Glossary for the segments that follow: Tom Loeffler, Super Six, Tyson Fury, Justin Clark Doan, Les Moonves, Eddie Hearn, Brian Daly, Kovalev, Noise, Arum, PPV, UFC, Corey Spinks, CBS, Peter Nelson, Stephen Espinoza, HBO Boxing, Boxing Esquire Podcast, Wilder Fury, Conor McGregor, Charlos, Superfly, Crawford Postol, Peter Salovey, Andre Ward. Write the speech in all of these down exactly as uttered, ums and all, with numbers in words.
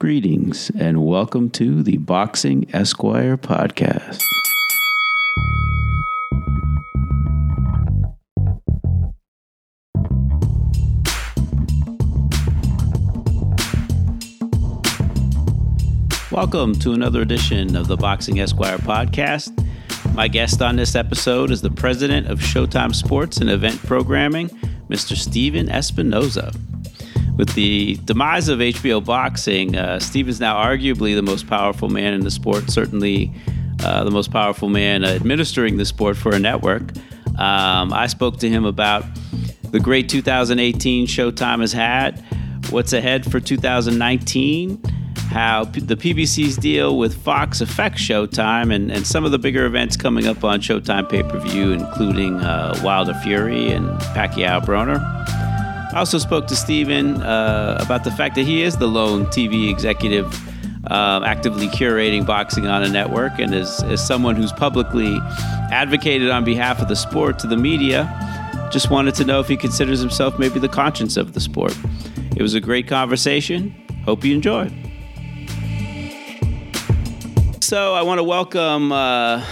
Greetings and welcome to the Boxing Esquire Podcast. Welcome to another edition of the Boxing Esquire Podcast. My guest on this episode is the president of Showtime Sports and Event Programming, Mister Stephen Espinoza. With the demise of H B O Boxing, uh, Stephen's now arguably the most powerful man in the sport, certainly uh, the most powerful man administering the sport for a network. Um, I spoke to him about the great two thousand eighteen Showtime has had, what's ahead for two thousand nineteen, how P- the P B C's deal with Fox affects Showtime, and, and some of the bigger events coming up on Showtime pay-per-view, including uh, Wilder Fury and Pacquiao Broner. I also spoke to Stephen uh, about the fact that he is the lone T V executive uh, actively curating boxing on a network, and as, as someone who's publicly advocated on behalf of the sport to the media, just wanted to know if he considers himself maybe the conscience of the sport. It was a great conversation. Hope you enjoy. So I want to welcome uh,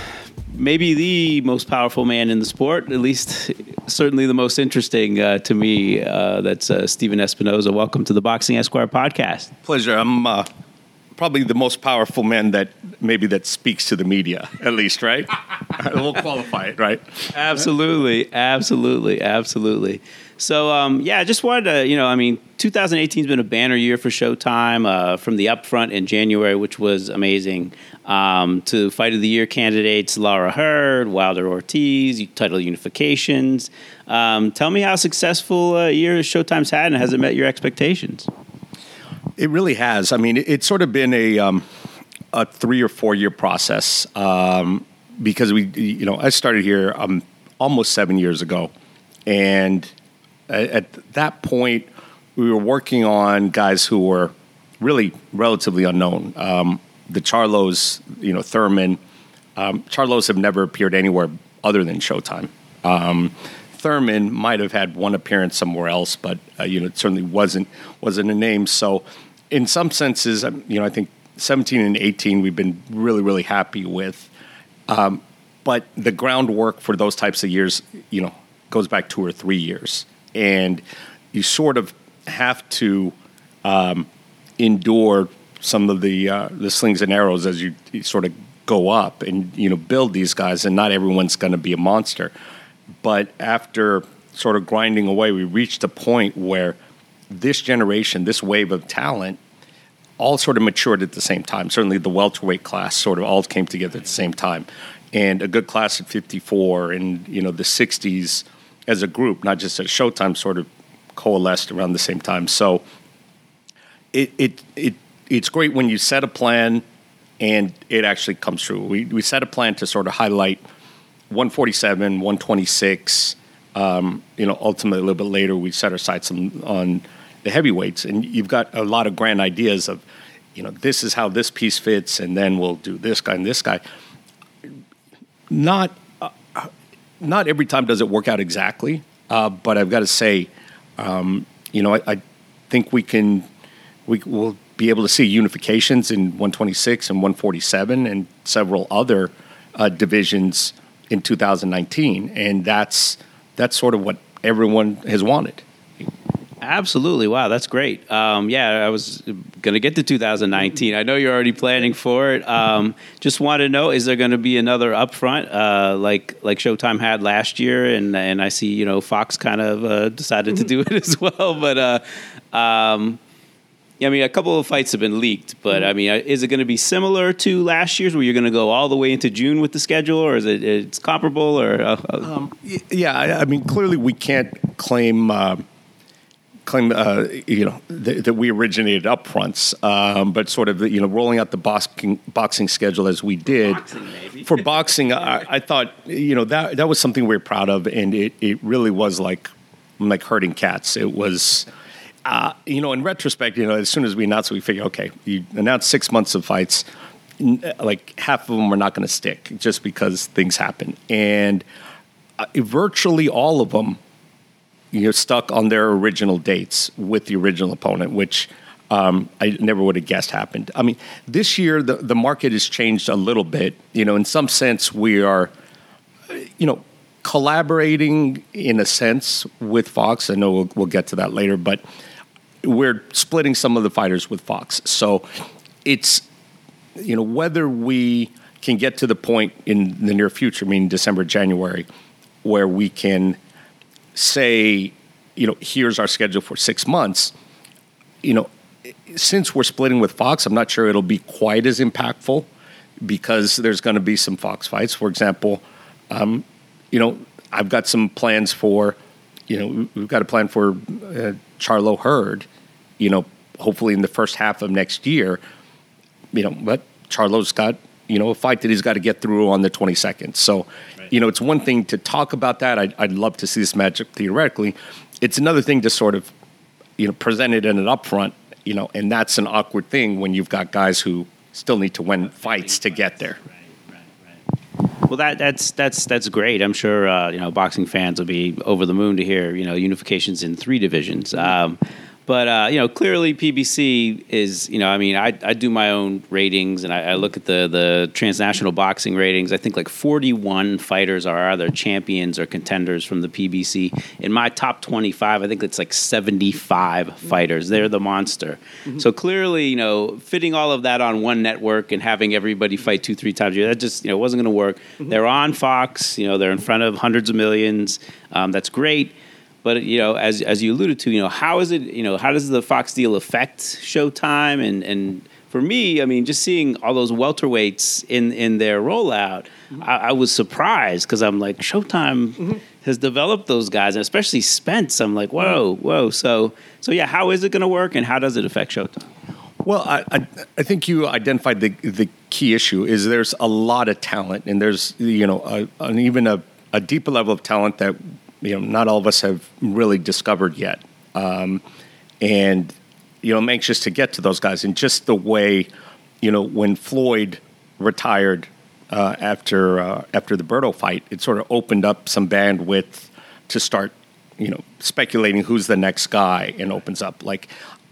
maybe the most powerful man in the sport, at least certainly the most interesting uh, to me, uh, that's uh, Stephen Espinoza. Welcome to the Boxing Esquire Podcast. Pleasure. I'm uh, probably the most powerful man that maybe that speaks to the media, at least, right? We'll qualify it, right? Absolutely, absolutely, absolutely. So, um, yeah, I just wanted to, you know, I mean, two thousand eighteen has been a banner year for Showtime, uh, from the upfront in January, which was amazing, um, to Fight of the Year candidates Lara Hurd, Wilder Ortiz, title unifications. Um, tell me how successful a year Showtime's had, and has it met your expectations? It really has. I mean, it's sort of been a um, a three or four year process, um, because we, you know, I started here um, almost seven years ago, and at that point, we were working on guys who were really relatively unknown. Um, the Charlos, you know, Thurman. Um, Charlos have never appeared anywhere other than Showtime. Um, Thurman might have had one appearance somewhere else, but uh, you know, it certainly wasn't wasn't a name. So, in some senses, you know, I think seventeen and eighteen, we've been really, really happy with. Um, but the groundwork for those types of years, you know, goes back two or three years, and you sort of have to um, endure some of the uh, the slings and arrows as you, you sort of go up and, you know, build these guys, and not everyone's going to be a monster. But after sort of grinding away, we reached a point where this generation, this wave of talent, all sort of matured at the same time. Certainly the welterweight class sort of all came together at the same time. And a good class at fifty-four and, you know, the sixties as a group, not just at Showtime, sort of coalesced around the same time. So it it it it's great when you set a plan and it actually comes through. We we set a plan to sort of highlight one forty-seven, one twenty-six. Um, you know, ultimately a little bit later we set our sights on, on the heavyweights, and you've got a lot of grand ideas of, you know, this is how this piece fits, and then we'll do this guy and this guy. Not uh, not every time does it work out exactly, uh, but I've got to say, Um, you know, I, I think we can, we will be able to see unifications in one twenty-six and one forty-seven and several other uh, divisions in two thousand nineteen, and that's that's sort of what everyone has wanted. Absolutely. Wow, that's great. Um, yeah, I was going to get to two thousand nineteen. I know you're already planning for it. Um, just want to know, is there going to be another upfront uh, like like Showtime had last year? And and I see, you know, Fox kind of uh, decided to do it as well. But, uh, um, I mean, a couple of fights have been leaked. But, I mean, is it going to be similar to last year's, where you're going to go all the way into June with the schedule? Or is it it's comparable? Or uh, um, Yeah, I, I mean, clearly we can't claim... Uh, claim, uh, you know, th- that we originated upfronts, um, but sort of, you know, rolling out the boxing, boxing schedule as we did. Boxing, for boxing, I, I thought, you know, that that was something we were proud of, and it, it really was like like herding cats. It was, uh, you know, in retrospect, you know, as soon as we announced it, we figured, okay, you announced six months of fights, like half of them are not going to stick just because things happen. And uh, virtually all of them, you're stuck on their original dates with the original opponent, which um, I never would have guessed happened. I mean, this year, the, the market has changed a little bit. You know, in some sense, we are, you know, collaborating in a sense with Fox. I know we'll, we'll get to that later, but we're splitting some of the fighters with Fox. So it's, you know, whether we can get to the point in the near future, I mean, December, January, where we can say, you know, here's our schedule for six months, you know, since we're splitting with Fox, I'm not sure it'll be quite as impactful because there's going to be some Fox fights. For example, um, you know, I've got some plans for, you know, we've got a plan for uh, Charlo Hurd, you know, hopefully in the first half of next year, you know, but Charlo's got, you know, a fight that he's got to get through on the twenty-second. So, right. You know, it's one thing to talk about that. I'd, I'd love to see this matchup theoretically. It's another thing to sort of, you know, present it in an upfront, you know, and that's an awkward thing when you've got guys who still need to win fights to get there. Right, right, right. Well, that that's that's that's great. I'm sure uh, you know, boxing fans will be over the moon to hear, you know, unifications in three divisions. Um, But, uh, you know, clearly P B C is, you know, I mean, I, I do my own ratings and I, I look at the, the transnational boxing ratings. I think like forty-one fighters are either champions or contenders from the P B C. In my top twenty-five, I think it's like seventy-five fighters. They're the monster. Mm-hmm. So clearly, you know, fitting all of that on one network and having everybody fight two, three times a year, that just, you know, wasn't going to work. Mm-hmm. They're on Fox, you know, they're in front of hundreds of millions. Um, that's great. But, you know, as as you alluded to, you know, how is it, you know, how does the Fox deal affect Showtime? And, and for me, I mean, just seeing all those welterweights in, in their rollout, mm-hmm. I, I was surprised because I'm like, Showtime mm-hmm. has developed those guys, and especially Spence. I'm like, whoa, whoa. So, so yeah, how is it going to work and how does it affect Showtime? Well, I, I I think you identified the the key issue is there's a lot of talent and there's, you know, a, an even a, a deeper level of talent that, you know, not all of us have really discovered yet. Um, and, you know, I'm anxious to get to those guys. And just the way, you know, when Floyd retired uh, after uh, after the Berto fight, it sort of opened up some bandwidth to start, you know, speculating who's the next guy and opens up. Like,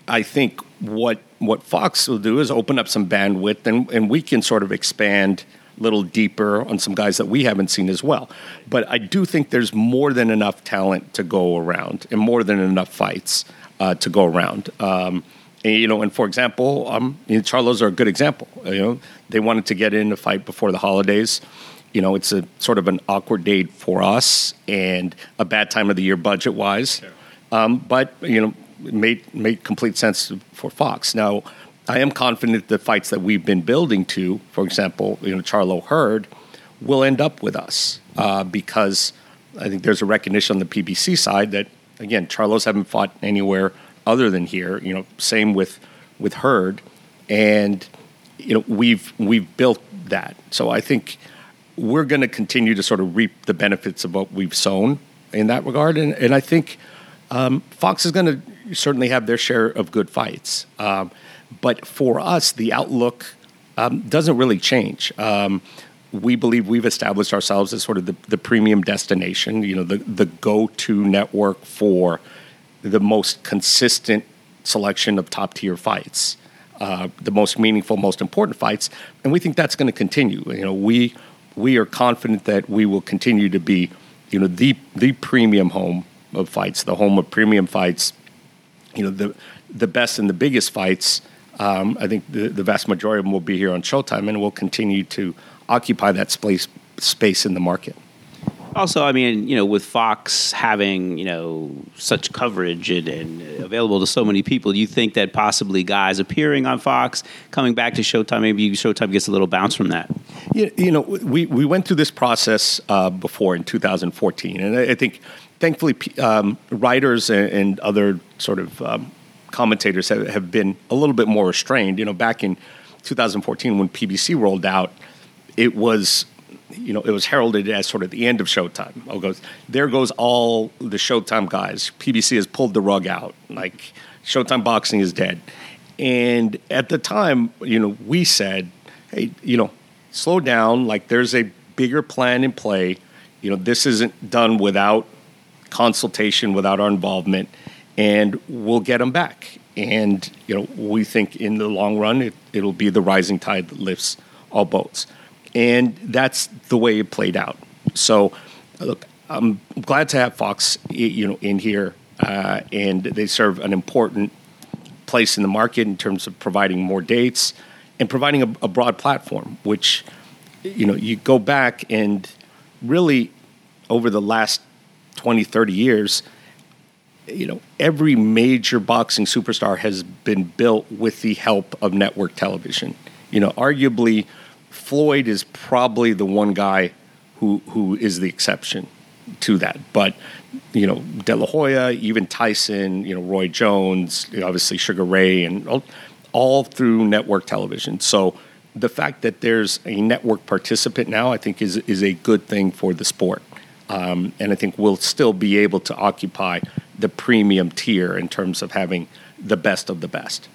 I think what what Fox will do is open up some bandwidth and, and we can sort of expand little deeper on some guys that we haven't seen as well. But I do think there's more than enough talent to go around and more than enough fights uh, to go around. Um, and, you know, and for example, um, you know, Charlos are a good example. You know, they wanted to get in a fight before the holidays. You know, it's a sort of an awkward date for us and a bad time of the year budget-wise. Sure. Um, but, you know, it made, made complete sense for Fox. Now, I am confident the fights that we've been building to, for example, you know, Charlo Hurd, will end up with us uh, because I think there's a recognition on the P B C side that, again, Charlos haven't fought anywhere other than here. You know, same with with Hurd, and you know, we've we've built that. So I think we're going to continue to sort of reap the benefits of what we've sown in that regard, and and I think um, Fox is going to certainly have their share of good fights. Um, But for us, the outlook um, doesn't really change. Um, we believe we've established ourselves as sort of the, the premium destination, you know, the, the go-to network for the most consistent selection of top-tier fights, uh, the most meaningful, most important fights. And we think that's going to continue. You know, we we are confident that we will continue to be, you know, the the premium home of fights, the home of premium fights, you know, the the best and the biggest fights. Um, I think the, the vast majority of them will be here on Showtime and will continue to occupy that space space in the market. Also, I mean, you know, with Fox having, you know, such coverage and, and available to so many people, do you think that possibly guys appearing on Fox, coming back to Showtime, maybe Showtime gets a little bounce from that? You, you know, we, we went through this process uh, before in two thousand fourteen, and I, I think, thankfully, um, writers and, and other sort of um, commentators have, have been a little bit more restrained. You know, back in two thousand fourteen when P B C rolled out, it was, you know, it was heralded as sort of the end of Showtime. Oh, goes there goes all the Showtime guys. P B C has pulled the rug out. Like, Showtime boxing is dead. And at the time, you know, we said, hey, you know, slow down. Like, there's a bigger plan in play. You know, this isn't done without consultation, without our involvement. and we'll get them back. And, you know, we think in the long run, it, it'll be the rising tide that lifts all boats. And that's the way it played out. So, look, I'm glad to have Fox, you know, in here, uh, and they serve an important place in the market in terms of providing more dates and providing a, a broad platform, which, you know, you go back and really over the last twenty, thirty years, you know, every major boxing superstar has been built with the help of network television. You know, arguably, Floyd is probably the one guy who who is the exception to that. But, you know, De La Hoya, even Tyson, you know, Roy Jones, obviously Sugar Ray, and all, all through network television. So the fact that there's a network participant now, I think, is is a good thing for the sport. Um, and I think we'll still be able to occupy the premium tier in terms of having the best of the best.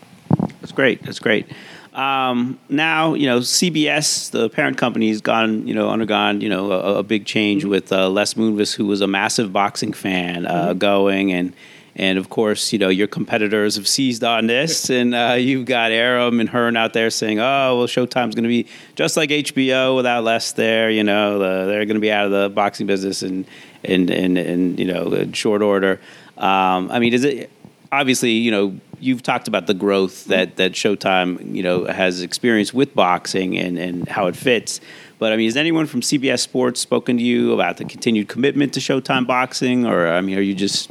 That's great. That's great. Um, now, you know, C B S, the parent company, has gone, you know, undergone, you know, a, a big change with uh, Les Moonves, who was a massive boxing fan, uh, mm-hmm. going and. And, of course, you know, your competitors have seized on this, and uh, you've got Arum and Hearn out there saying, oh, well, Showtime's going to be just like H B O without Les there. You know, the, they're going to be out of the boxing business in, in, in, in you know, in short order. Um, I mean, is it obviously, you know, you've talked about the growth that, that Showtime, you know, has experienced with boxing and, and how it fits. But, I mean, has anyone from C B S Sports spoken to you about the continued commitment to Showtime boxing? Or, I mean, are you just...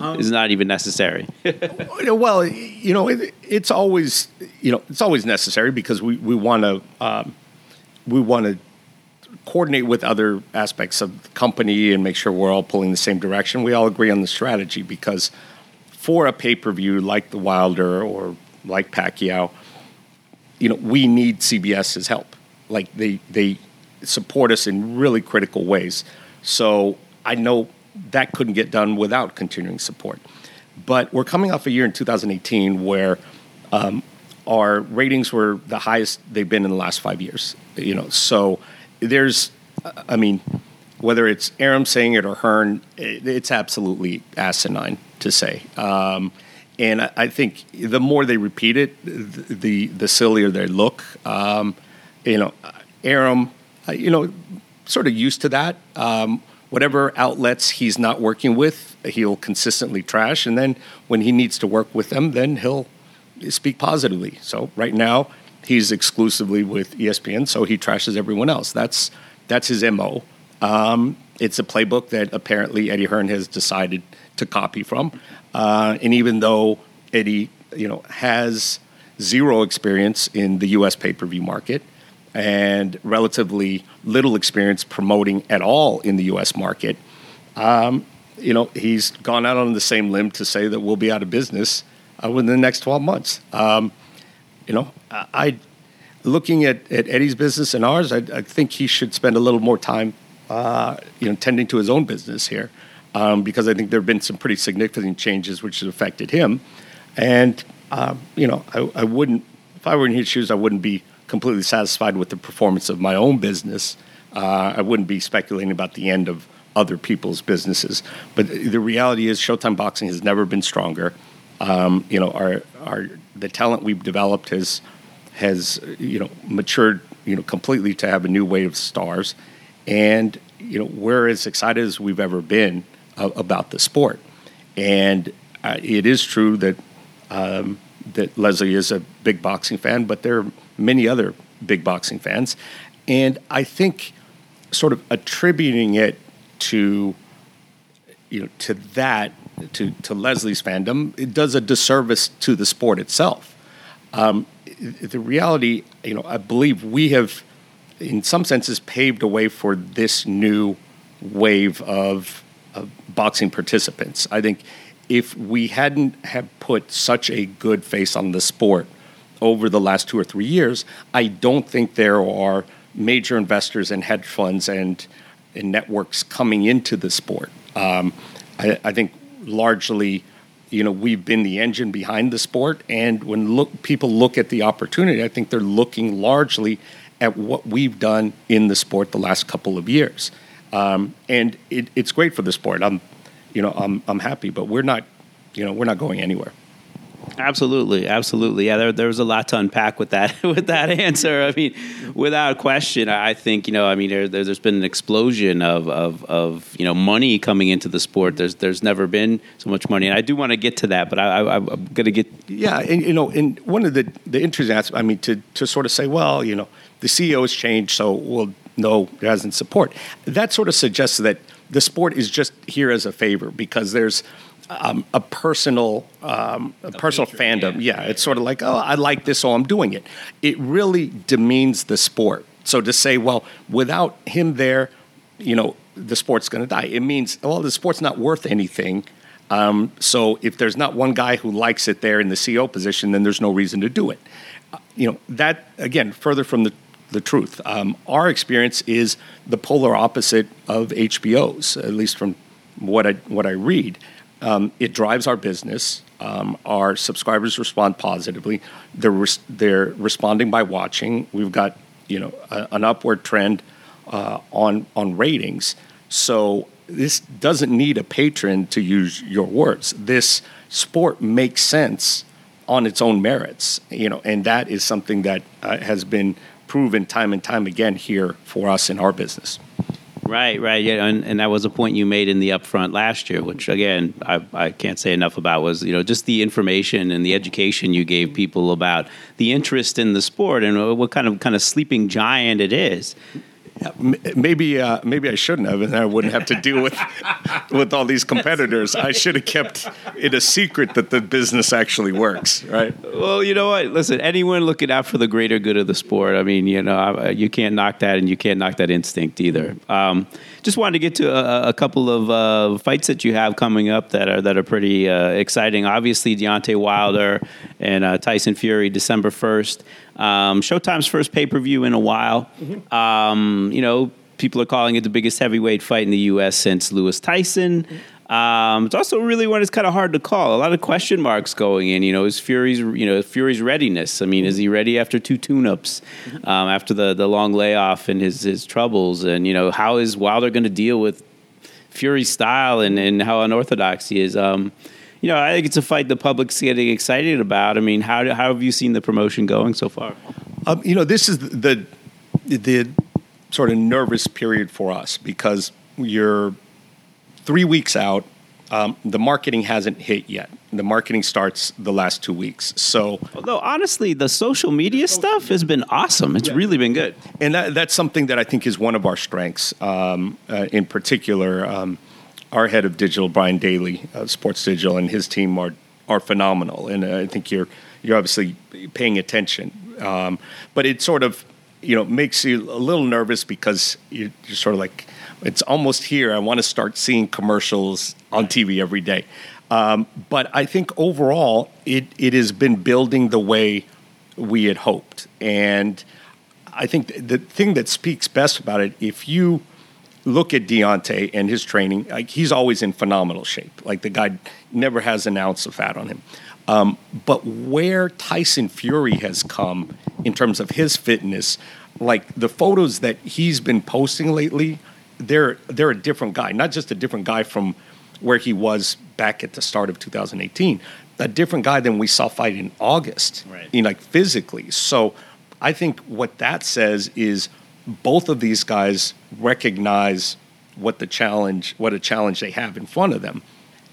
Um, it's not even necessary. Well, you know, it, it's always, you know, it's always necessary because we we want to um, we want to coordinate with other aspects of the company and make sure we're all pulling the same direction. We all agree on the strategy because for a pay-per-view like the Wilder or like Pacquiao, you know, we need CBS's help. Like they they support us in really critical ways. So I know. That couldn't get done without continuing support. But we're coming off a year in two thousand eighteen where um, our ratings were the highest they've been in the last five years. You know, so there's, I mean, whether it's Arum saying it or Hearn, it's absolutely asinine to say. Um, and I think the more they repeat it, the the, the sillier they look. Um, you know, Arum, you know, sort of used to that. Um, Whatever outlets he's not working with, he'll consistently trash. And then when he needs to work with them, then he'll speak positively. So right now, he's exclusively with E S P N, so he trashes everyone else. That's that's his M O. Um, it's a playbook that apparently Eddie Hearn has decided to copy from. Uh, and even though Eddie, you know, has zero experience in the U S pay-per-view market, and relatively little experience promoting at all in the U S market, um, you know, he's gone out on the same limb to say that we'll be out of business uh, within the next twelve months. Um, you know, I, I looking at, at Eddie's business and ours, I, I think he should spend a little more time, uh, you know, tending to his own business here, um, because I think there have been some pretty significant changes which have affected him. And, uh, you know, I, I wouldn't, if I were in his shoes, I wouldn't be completely satisfied with the performance of my own business. Uh, I wouldn't be speculating about the end of other people's businesses. But the reality is Showtime Boxing has never been stronger. Um, you know, our our the talent we've developed has has you know matured you know completely to have a new wave of stars, and you know we're as excited as we've ever been uh, about the sport. And uh, it is true that um, that Leslie is a big boxing fan, but there are many other big boxing fans. And I think sort of attributing it to, you know, to that, to, to Leslie's fandom, it does a disservice to the sport itself. Um, the reality, you know, I believe we have, in some senses, paved a way for this new wave of, of boxing participants. I think if we hadn't have put such a good face on the sport over the last two or three years, I don't think there are major investors and hedge funds and, and networks coming into the sport. Um, I, I think largely, you know, we've been the engine behind the sport. And when look, people look at the opportunity, I think they're looking largely at what we've done in the sport the last couple of years. Um, and it, it's great for the sport. I'm, you know, I'm I'm happy, but we're not you know, we're not going anywhere. Absolutely, absolutely. Yeah, there, there was a lot to unpack with that with that answer. I mean, without question, I think, you know, I mean, there, there's been an explosion of, of of you know money coming into the sport. There's there's never been so much money, and I do want to get to that, but I, I, I'm going to get yeah, and you know, and one of the the interesting aspects, I mean, to to sort of say, well, you know, the C E O has changed, so we'll no, there hasn't support. That sort of suggests that the sport is just here as a favor because there's. Um, a personal, um, a, a personal feature, fandom. Yeah. yeah, it's sort of like, oh, I like this, so I'm doing it. It really demeans the sport. So to say, well, without him there, you know, the sport's going to die. It means, well, the sport's not worth anything. Um, so if there's not one guy who likes it there in the C E O position, then there's no reason to do it. Uh, you know, that again, further from the the truth. Um, our experience is the polar opposite of H B O's, at least from what I what I read. Um, it drives our business. Um, our subscribers respond positively. They're res- they're responding by watching. We've got you know a, an upward trend uh, on on ratings. So this doesn't need a patron, to use your words. This sport makes sense on its own merits. You know, and that is something that uh, has been proven time and time again here for us in our business. Right, right, yeah, and, and that was a point you made in the upfront last year, which again I, I can't say enough about. Was you know just the information and the education you gave people about the interest in the sport and what kind of kind of sleeping giant it is. Maybe uh, maybe I shouldn't have, and I wouldn't have to deal with with all these competitors. I should have kept it a secret that the business actually works, right? Well, you know what? Listen, anyone looking out for the greater good of the sport, I mean, you know, you can't knock that, and you can't knock that instinct either. Um, just wanted to get to a, a couple of uh, fights that you have coming up that are that are pretty uh, exciting. Obviously, Deontay Wilder and uh, Tyson Fury, December first. Um, Showtime's first pay-per-view in a while. Mm-hmm. Um, you know, people are calling it the biggest heavyweight fight in the U S since Lewis Tyson. Mm-hmm. Um, it's also really one that's kind of hard to call. A lot of question marks going in. You know, is Fury's you know Fury's readiness? I mean, is he ready after two tune-ups, mm-hmm. um, after the, the long layoff and his his troubles? And you know, how is Wilder going to deal with Fury's style and, and how unorthodox he is? Um, You know, I think it's a fight the public's getting excited about. I mean, how how have you seen the promotion going so far? Um, you know, this is the, the the sort of nervous period for us because you're three weeks out. Um, the marketing hasn't hit yet. The marketing starts the last two weeks. So, although honestly, the social media stuff has been awesome. It's yeah. really been good, and that, that's something that I think is one of our strengths. Um, uh, in particular. Um, Our head of digital, Brian Daly, uh, Sports Digital, and his team are are phenomenal, and uh, I think you're you're obviously paying attention. Um, but it sort of you know makes you a little nervous because you're, you're sort of like it's almost here. I want to start seeing commercials on T V every day. Um, but I think overall, it it has been building the way we had hoped, and I think the thing that speaks best about it, if you look at Deontay and his training. Like, he's always in phenomenal shape. Like, the guy never has an ounce of fat on him. Um, but where Tyson Fury has come in terms of his fitness, like the photos that he's been posting lately, they're they're a different guy. Not just a different guy from where he was back at the start of two thousand eighteen. A different guy than we saw fight in August, right. in like physically. So I think what that says is both of these guys recognize what the challenge, what a challenge they have in front of them.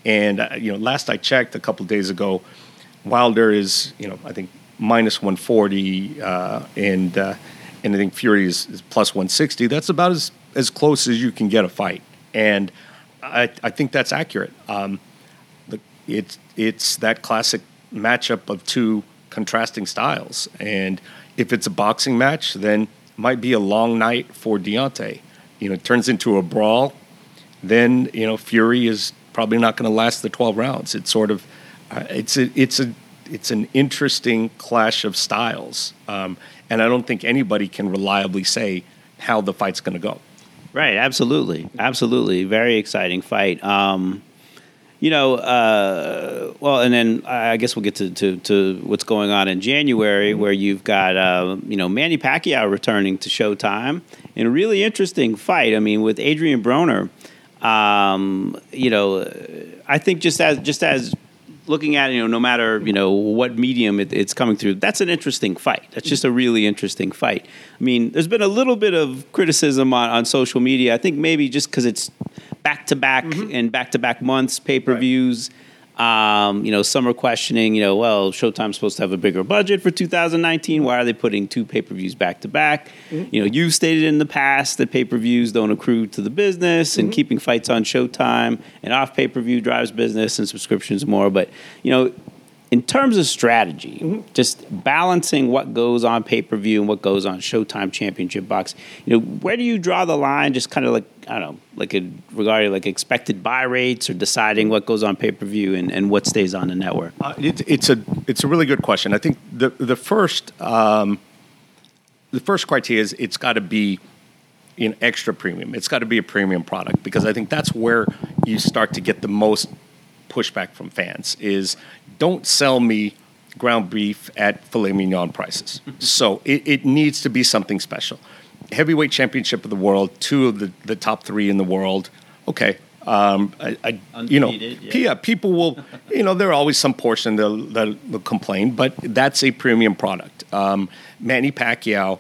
And, uh, you know, last I checked a couple of days ago, Wilder is, you know, I think minus one forty uh, and uh, and I think Fury is, is plus one sixty. That's about as, as close as you can get a fight. And I, I think that's accurate. Um, it's, it's that classic matchup of two contrasting styles. And if it's a boxing match, then might be a long night for Deontay. You know, it turns into a brawl. Then, you know, Fury is probably not going to last the twelve rounds. It's sort of, uh, it's a, it's a, it's an interesting clash of styles. Um, and I don't think anybody can reliably say how the fight's going to go. Right. Absolutely. Absolutely. Very exciting fight. Um, You know, uh, well, and then I guess we'll get to, to, to what's going on in January, where you've got, uh, you know, Manny Pacquiao returning to Showtime in a really interesting fight. I mean, with Adrian Broner, um, you know, I think just as just as looking at it, you know, no matter, you know, what medium it, it's coming through, that's an interesting fight. That's just a really interesting fight. I mean, there's been a little bit of criticism on, on social media. I think maybe just because it's back-to-back mm-hmm. and back-to-back months, pay-per-views. Right. Um, you know, some are questioning, you know, well, Showtime's supposed to have a bigger budget for two thousand nineteen. Why are they putting two pay-per-views back-to-back? Mm-hmm. You know, you've stated in the past that pay-per-views don't accrue to the business and mm-hmm. keeping fights on Showtime and off pay-per-view drives business and subscriptions more. But, you know, in terms of strategy, mm-hmm. just balancing what goes on pay-per-view and what goes on Showtime Championship Boxing, you know, where do you draw the line just kind of like, I don't know, like a, regarding like expected buy rates or deciding what goes on pay-per-view and, and what stays on the network? Uh, it, it's a it's a really good question. I think the the first um, the first criteria is it's got to be an extra premium. It's got to be a premium product because I think that's where you start to get the most pushback from fans is don't sell me ground beef at filet mignon prices. So it, it needs to be something special. Heavyweight championship of the world, two of the, the top three in the world. Okay, um, I, I you know, yeah. yeah, people will, you know, there are always some portion that'll, that'll complain, but that's a premium product. Um, Manny Pacquiao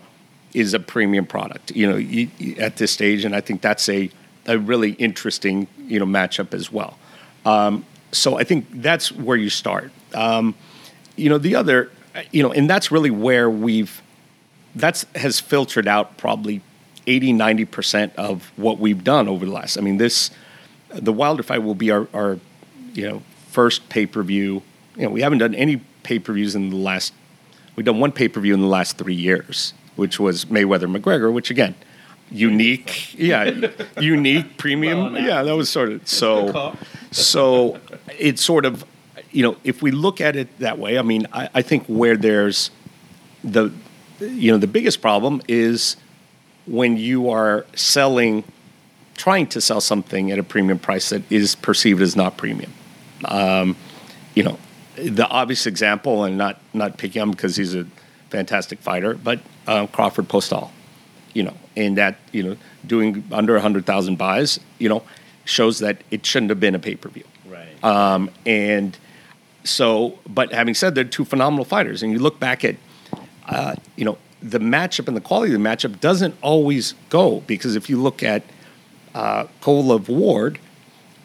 is a premium product, you know, you, you, at this stage, and I think that's a, a really interesting, you know, matchup as well. Um, so I think that's where you start. Um, you know, the other, you know, and that's really where we've. That has filtered out probably eighty, ninety percent of what we've done over the last. I mean, this, the Wilder fight will be our, our you know, first pay-per-view. You know, we haven't done any pay-per-views in the last, we've done one pay-per-view in the last three years, which was Mayweather McGregor, which again, unique, yeah, unique, premium. Well, yeah, that was sort of, so, so it's sort of, you know, if we look at it that way, I mean, I, I think where there's the, you know, the biggest problem is when you are selling, trying to sell something at a premium price that is perceived as not premium. Um, you know, the obvious example, and not, not picking him because he's a fantastic fighter, but uh, Crawford Postol, you know, and that, you know, doing under one hundred thousand buys, you know, shows that it shouldn't have been a pay-per-view. Right. Um, and so, but having said, they're two phenomenal fighters, and you look back at, Uh, you know, the matchup and the quality of the matchup doesn't always go because if you look at uh, Kovalev Ward,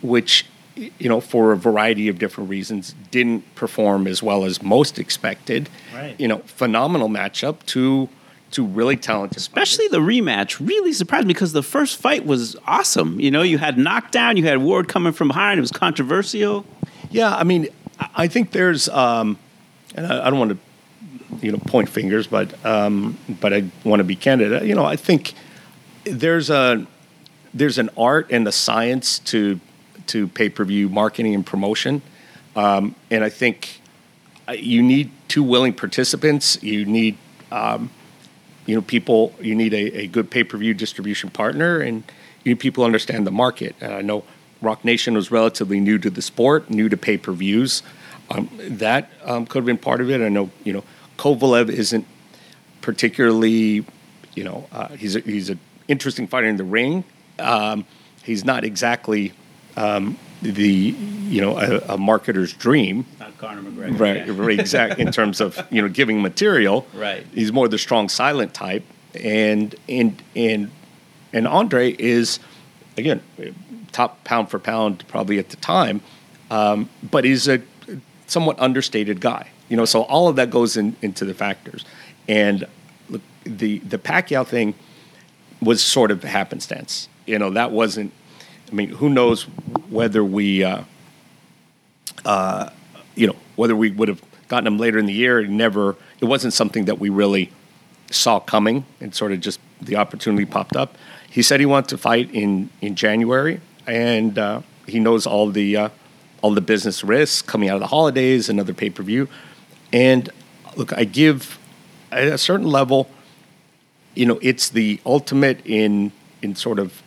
which, you know, for a variety of different reasons, didn't perform as well as most expected. Right. You know, phenomenal matchup to to really talented. Especially fighters. The rematch really surprised me because the first fight was awesome. You know, you had knockdown, you had Ward coming from behind. It was controversial. Yeah, I mean, I think there's, um, and I, I don't want to, you know, point fingers, but um, but I want to be candid. You know, I think there's a there's an art and a science to to pay-per-view marketing and promotion, um, and I think you need two willing participants. You need um, you know people. You need a, a good pay-per-view distribution partner, and you need people who understand the market. And I know Roc Nation was relatively new to the sport, new to pay-per-views. Um, that um, could have been part of it. I know you know. Kovalev isn't particularly, you know, uh, he's a, he's an interesting fighter in the ring. Um, he's not exactly um, the, you know, a, a marketer's dream. Not Conor McGregor. Right, yeah. Right, exactly, in terms of, you know, giving material. Right. He's more the strong, silent type. And, and, and, and Andre is, again, top pound for pound probably at the time, um, but he's a somewhat understated guy. You know, so all of that goes in, into the factors. And look, the, the Pacquiao thing was sort of happenstance. You know, that wasn't, I mean, who knows whether we, uh, uh, you know, whether we would have gotten him later in the year. It never, it wasn't something that we really saw coming and sort of just the opportunity popped up. He said he wanted to fight in, in January and uh, he knows all the, uh, all the business risks coming out of the holidays, another pay-per-view. And look, I give at a certain level, you know, it's the ultimate in in sort of,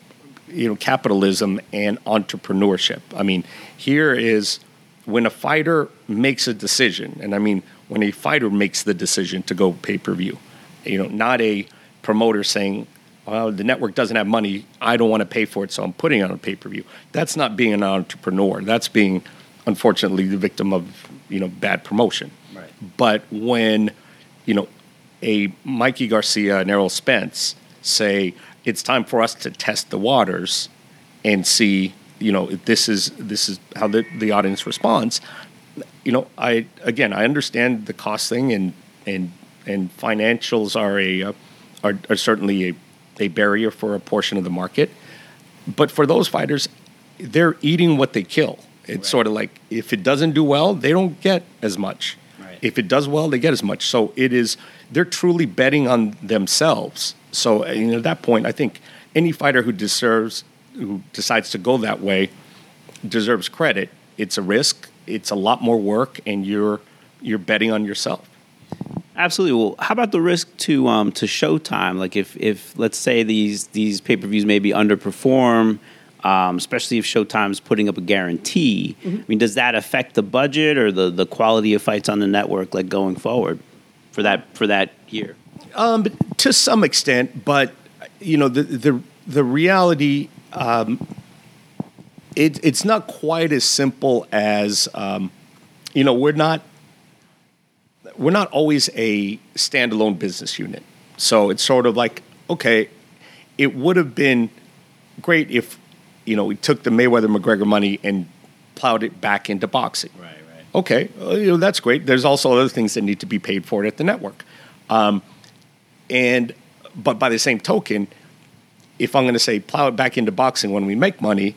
you know, capitalism and entrepreneurship. I mean, here is when a fighter makes a decision, and I mean when a fighter makes the decision to go pay-per-view, you know, not a promoter saying, well, the network doesn't have money, I don't want to pay for it, so I'm putting on a pay-per-view. That's not being an entrepreneur. That's being unfortunately the victim of, you know, bad promotion. Right. But when, you know, a Mikey Garcia and Errol Spence say, it's time for us to test the waters and see, you know, if this is this is how the, the audience responds. You know, I again, I understand the cost thing, and and and financials are a are, are certainly a, a barrier for a portion of the market. But for those fighters, they're eating what they kill. It's right. sort of like if it doesn't do well, they don't get as much. Right. If it does well, they get as much. So it is they're truly betting on themselves. So you know, at that point, I think any fighter who deserves who decides to go that way deserves credit. It's a risk. It's a lot more work, and you're you're betting on yourself. Absolutely. Well, how about the risk to um, to Showtime? Like, if, if let's say these these pay-per-views maybe underperform, um, especially if Showtime's putting up a guarantee. Mm-hmm. I mean, does that affect the budget or the, the quality of fights on the network, like going forward for that for that year? Um, to some extent, but you know the the the reality. Um, It, it's not quite as simple as, um, you know, we're not we're not always a standalone business unit. So it's sort of like, okay, it would have been great if, you know, we took the Mayweather-McGregor money and plowed it back into boxing. Right, right. Okay, well, you know, that's great. There's also other things that need to be paid for it at the network. Um, and but by the same token, if I'm going to say plow it back into boxing when we make money,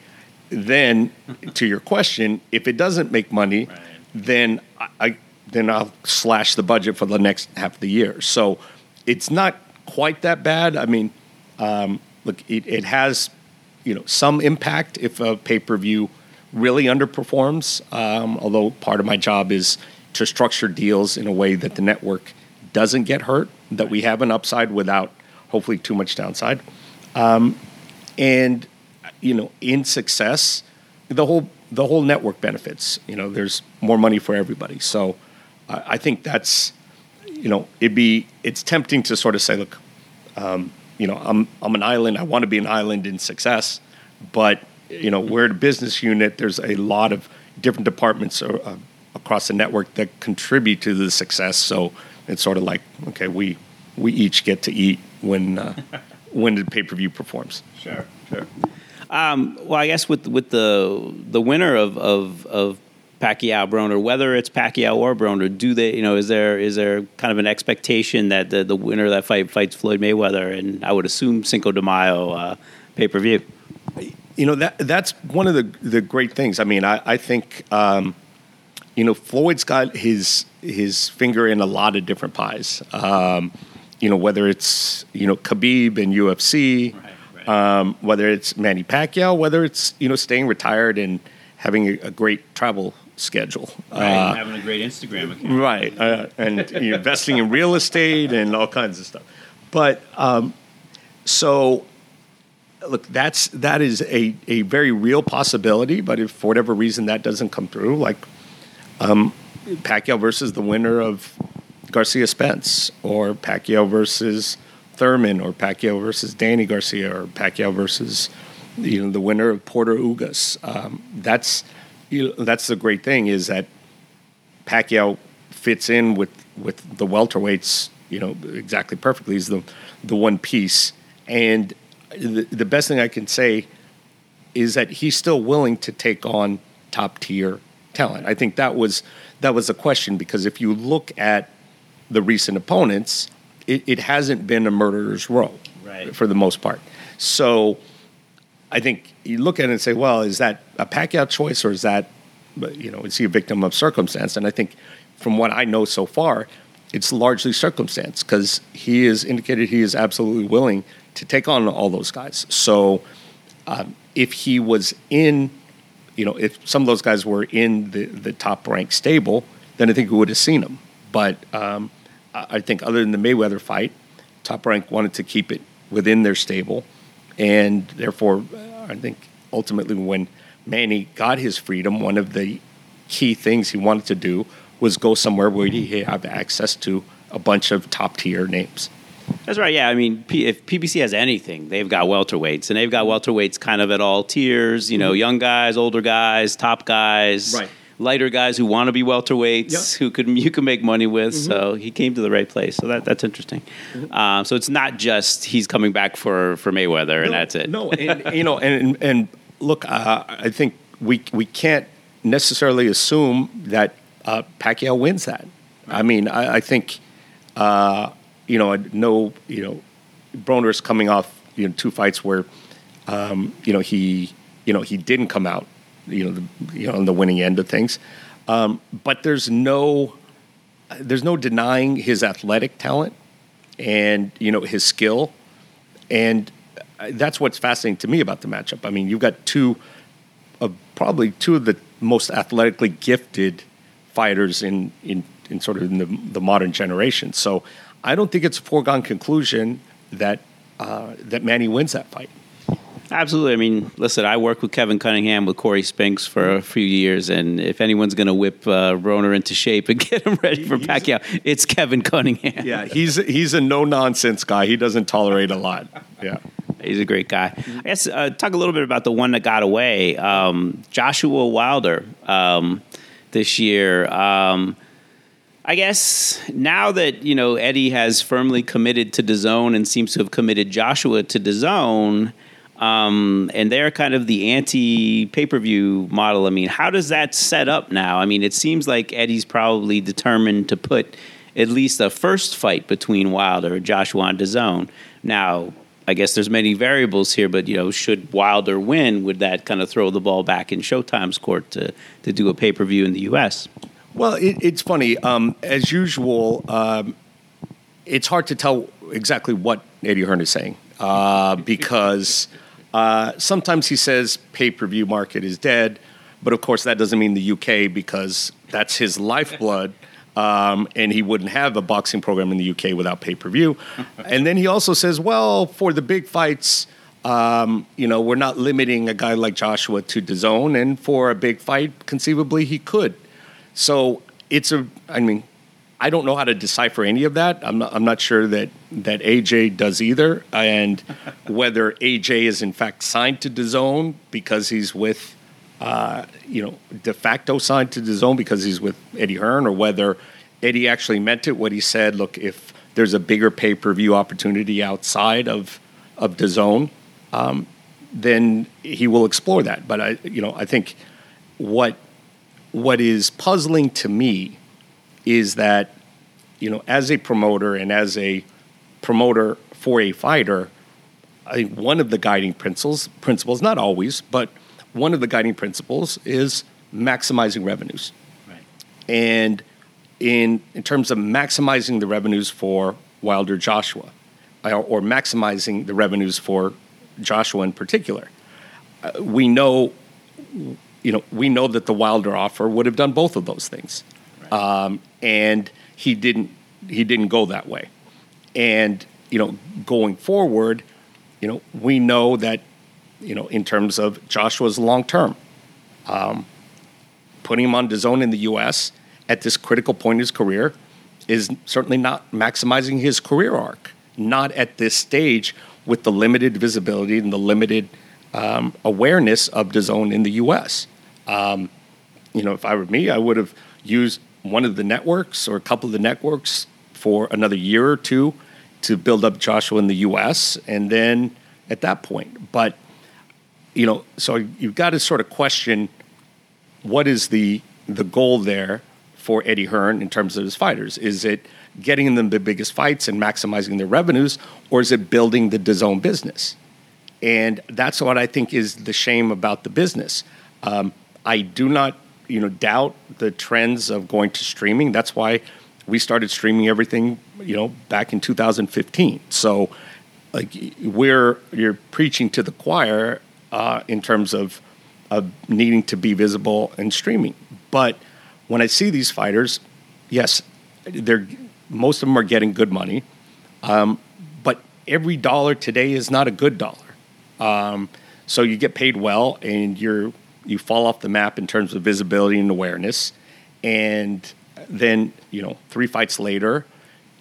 then, to your question, if it doesn't make money, right. then I, I then I'll slash the budget for the next half of the year. So it's not quite that bad. I mean, um, look, it, it has you know some impact if a pay-per-view really underperforms. Um, although part of my job is to structure deals in a way that the network doesn't get hurt, that we have an upside without hopefully too much downside, um, and. You know, in success, the whole the whole network benefits. You know, there's more money for everybody. So, uh, I think that's, you know, it'd be it's tempting to sort of say, look, um, you know, I'm I'm an island. I want to be an island in success, but you know, we're a business unit. There's a lot of different departments or, uh, across the network that contribute to the success. So it's sort of like, okay, we we each get to eat when uh, when the pay-per-view performs. Sure, sure. Um, well, I guess with with the the winner of of, of Pacquiao Broner, whether it's Pacquiao or Broner, do they you know is there is there kind of an expectation that the, the winner of that fight fights Floyd Mayweather, and I would assume Cinco de Mayo uh, pay per view? You know that that's one of the the great things. I mean, I I think um, you know Floyd's got his his finger in a lot of different pies. Um, you know whether it's you know Khabib and U F C. Right. Um, whether it's Manny Pacquiao, whether it's, you know, staying retired and having a, a great travel schedule. Right, uh, having a great Instagram account. Right, uh, and you know, investing in real estate and all kinds of stuff. But, um, so, look, that's, that is a, a very real possibility, but if for whatever reason that doesn't come through, like um, Pacquiao versus the winner of Garcia Spence, or Pacquiao versus Thurman, or Pacquiao versus Danny Garcia, or Pacquiao versus you know the winner of Porter Ugas. Um, that's you know, that's the great thing, is that Pacquiao fits in with, with the welterweights you know exactly perfectly. He's the the one piece, and the, the best thing I can say is that he's still willing to take on top tier talent. I think that was that was a question, because if you look at the recent opponents, It, it hasn't been a murderer's row, right, for the most part. So I think you look at it and say, well, is that a Pacquiao choice, or is that, you know, is he a victim of circumstance? And I think from what I know so far, it's largely circumstance, because he has indicated he is absolutely willing to take on all those guys. So um, if he was in, you know, if some of those guys were in the, the top-ranked stable, then I think we would have seen him. But um I think other than the Mayweather fight, Top Rank wanted to keep it within their stable, and therefore I think ultimately when Manny got his freedom, one of the key things he wanted to do was go somewhere where he had access to a bunch of top-tier names. That's right, yeah. I mean, P- if P B C has anything, they've got welterweights, and they've got welterweights kind of at all tiers, you know, young guys, older guys, top guys. Right. lighter guys who want to be welterweights, yep. who could you can make money with. Mm-hmm. So he came to the right place. So that that's interesting. Mm-hmm. Um, so it's not just he's coming back for, for Mayweather no, and that's it. No, and you know, and and look, uh, I think we we can't necessarily assume that uh, Pacquiao wins that. I mean, I, I think uh, you know, no, you know, Broner's coming off you know two fights where um, you know he you know he didn't come out. You know, the, you know, on the winning end of things, um, but there's no, there's no denying his athletic talent, and you know his skill, and that's what's fascinating to me about the matchup. I mean, you've got two, of probably two of the most athletically gifted fighters in in, in sort of in the, the modern generation. So I don't think it's a foregone conclusion that uh, that Manny wins that fight. Absolutely. I mean, listen, I worked with Kevin Cunningham, with Corey Spinks for a few years, and if anyone's going to whip uh, Broner into shape and get him ready for he's Pacquiao, a, it's Kevin Cunningham. Yeah, he's he's a no-nonsense guy. He doesn't tolerate a lot. Yeah, he's a great guy. I guess uh, talk a little bit about the one that got away, um, Joshua Wilder um, this year. Um, I guess now that, you know, Eddie has firmly committed to D A Z N and seems to have committed Joshua to D A Z N, Um, and they're kind of the anti-pay-per-view model. I mean, how does that set up now? I mean, it seems like Eddie's probably determined to put at least a first fight between Wilder and Joshua on D A Z N. Now, I guess there's many variables here, but, you know, should Wilder win, would that kind of throw the ball back in Showtime's court to, to do a pay-per-view in the U S? Well, it, it's funny. Um, as usual, um, it's hard to tell exactly what Eddie Hearn is saying uh, because... Uh, sometimes he says pay-per-view market is dead, but of course that doesn't mean the U K because that's his lifeblood, um, and he wouldn't have a boxing program in the U K without pay-per-view. And then he also says, well, for the big fights, um, you know, we're not limiting a guy like Joshua to D A Z N, and for a big fight, conceivably he could. So it's a, I mean, I don't know how to decipher any of that. I'm not, I'm not sure that, that A J does either, and whether A J is in fact signed to D A Z N because he's with, uh, you know, de facto signed to D A Z N because he's with Eddie Hearn, or whether Eddie actually meant it, what he said, look, if there's a bigger pay-per-view opportunity outside of, of D A Z N, um, then he will explore that. But, I, you know, I think what what is puzzling to me is that, you know, as a promoter and as a promoter for a fighter, I think one of the guiding principles, principles not always, but one of the guiding principles is maximizing revenues. Right. And in in terms of maximizing the revenues for Wilder Joshua, or, or maximizing the revenues for Joshua in particular, uh, we know, you know, we know that the Wilder offer would have done both of those things. Um, and he didn't, he didn't go that way. And, you know, going forward, you know, we know that, you know, in terms of Joshua's long-term, um, putting him on D A Z N in the U S at this critical point in his career is certainly not maximizing his career arc, not at this stage with the limited visibility and the limited, um, awareness of D A Z N in the U S. Um, you know, if I were me, I would have used one of the networks or a couple of the networks for another year or two to build up Joshua in the U S and then at that point. But, you know, so you've got to sort of question what is the the goal there for Eddie Hearn in terms of his fighters. Is it getting them the biggest fights and maximizing their revenues, or is it building the D A Z N business? And that's what I think is the shame about the business. Um, I do not you know, doubt the trends of going to streaming. That's why we started streaming everything, you know, back in two thousand fifteen. So, like, we're you're preaching to the choir uh, in terms of, of needing to be visible and streaming. But when I see these fighters, yes, they're most of them are getting good money, um, but every dollar today is not a good dollar. Um, so you get paid well, and you're you fall off the map in terms of visibility and awareness. And then, you know, three fights later,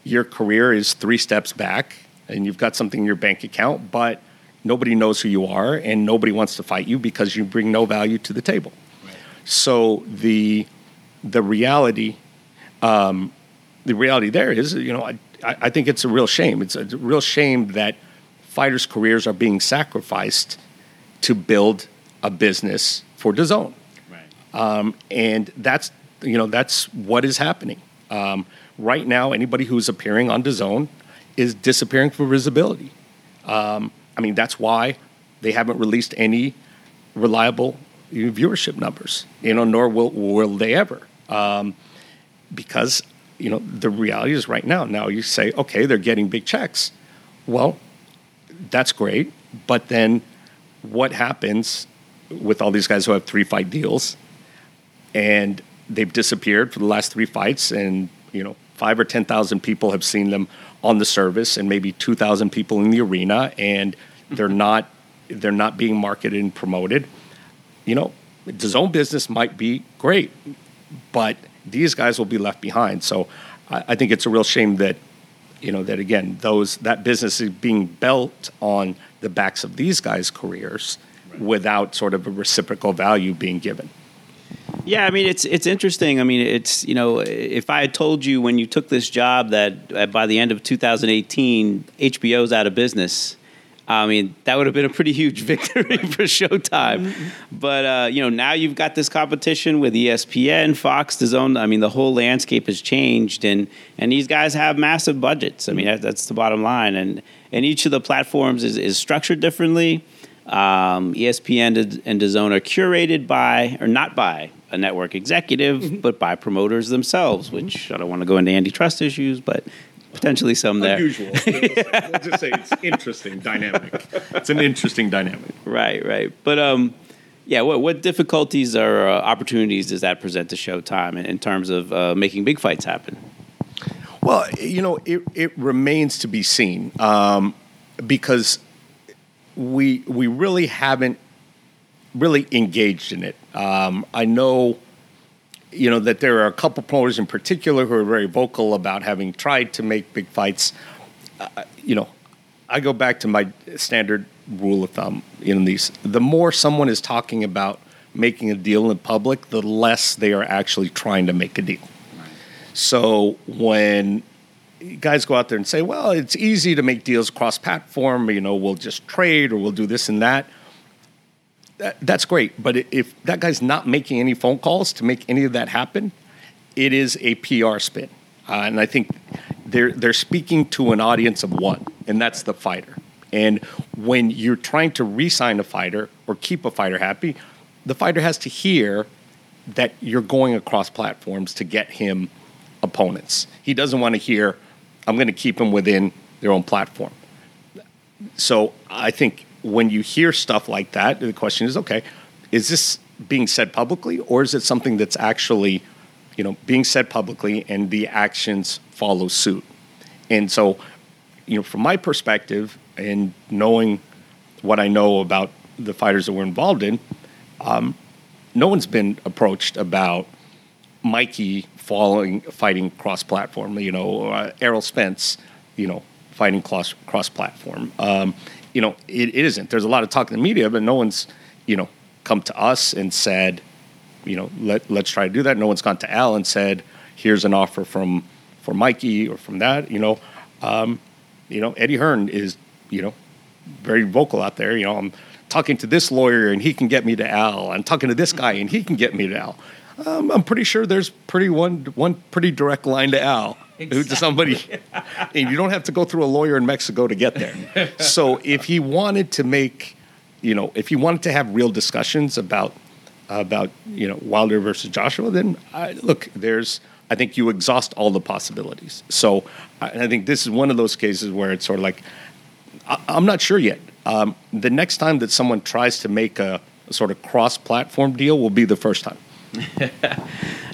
your career is three steps back and you've got something in your bank account, but nobody knows who you are and nobody wants to fight you because you bring no value to the table. Right. So the the reality, um, the reality there is, you know, I, I think it's a real shame. It's a real shame that fighters' careers are being sacrificed to build a business for DAZN. Right. Um, and that's, you know, that's what is happening. Um, right now, anybody who's appearing on DAZN is disappearing for visibility. Um, I mean, that's why they haven't released any reliable viewership numbers, you know, nor will, will they ever. Um, because, you know, the reality is right now, now you say, okay, they're getting big checks. Well, that's great. But then what happens with all these guys who have three fight deals and they've disappeared for the last three fights and, you know, five or ten thousand people have seen them on the service and maybe two thousand people in the arena, and they're not, they're not being marketed and promoted. You know, DAZN business might be great, but these guys will be left behind. So I, I think it's a real shame that, you know, that again, those, that business is being built on the backs of these guys' careers, right, without sort of a reciprocal value being given. Yeah, I mean, it's it's interesting. I mean, it's, you know, if I had told you when you took this job that uh, by the end of two thousand eighteen, H B O's out of business, I mean, that would have been a pretty huge victory for Showtime. Mm-hmm. But, uh, you know, now you've got this competition with E S P N, Fox, DAZN. I mean, the whole landscape has changed, and, and these guys have massive budgets. I mean, that, that's the bottom line. And, and each of the platforms is, is structured differently. Um, E S P N and DAZN are curated by, or not by, a network executive, mm-hmm, but by promoters themselves, mm-hmm, which I don't want to go into antitrust issues, but... potentially some there. Unusual. Yeah. We'll just say it's interesting dynamic. It's an interesting dynamic. Right, right. But, um, yeah, what, what difficulties or uh, opportunities does that present to Showtime in, in terms of uh, making big fights happen? Well, you know, it, it remains to be seen, um, because we we really haven't really engaged in it. Um, I know... you know, that there are a couple promoters in particular who are very vocal about having tried to make big fights. Uh, you know, I go back to my standard rule of thumb in these. The more someone is talking about making a deal in public, the less they are actually trying to make a deal. So when guys go out there and say, well, it's easy to make deals cross-platform, you know, we'll just trade or we'll do this and that, That, that's great, but if that guy's not making any phone calls to make any of that happen, it is a P R spin. Uh, and I think they're they're speaking to an audience of one, and that's the fighter. And when you're trying to re-sign a fighter or keep a fighter happy, the fighter has to hear that you're going across platforms to get him opponents. He doesn't want to hear, I'm going to keep him within their own platform. So I think... when you hear stuff like that, the question is, okay, is this being said publicly, or is it something that's actually, you know, being said publicly and the actions follow suit? And so, you know, from my perspective and knowing what I know about the fighters that we're involved in, um, no one's been approached about Mikey following, fighting cross-platform, you know, or, uh, Errol Spence, you know, fighting cross, cross-platform. Um, You know, it, it isn't. There's a lot of talk in the media, but no one's, you know, come to us and said, you know, let, let's try to do that. No one's gone to Al and said, here's an offer from, from Mikey or from that, you know. Um, you know, Eddie Hearn is, you know, very vocal out there. You know, I'm talking to this lawyer and he can get me to Al. I'm talking to this guy and he can get me to Al. Um, I'm pretty sure there's pretty one one pretty direct line to Al. Exactly. To somebody, and you don't have to go through a lawyer in Mexico to get there. So if he wanted to make, you know, if he wanted to have real discussions about, about you know, Wilder versus Joshua, then I, look, there's, I think you exhaust all the possibilities. So I, I think this is one of those cases where it's sort of like, I, I'm not sure yet. Um, the next time that someone tries to make a, a sort of cross-platform deal will be the first time.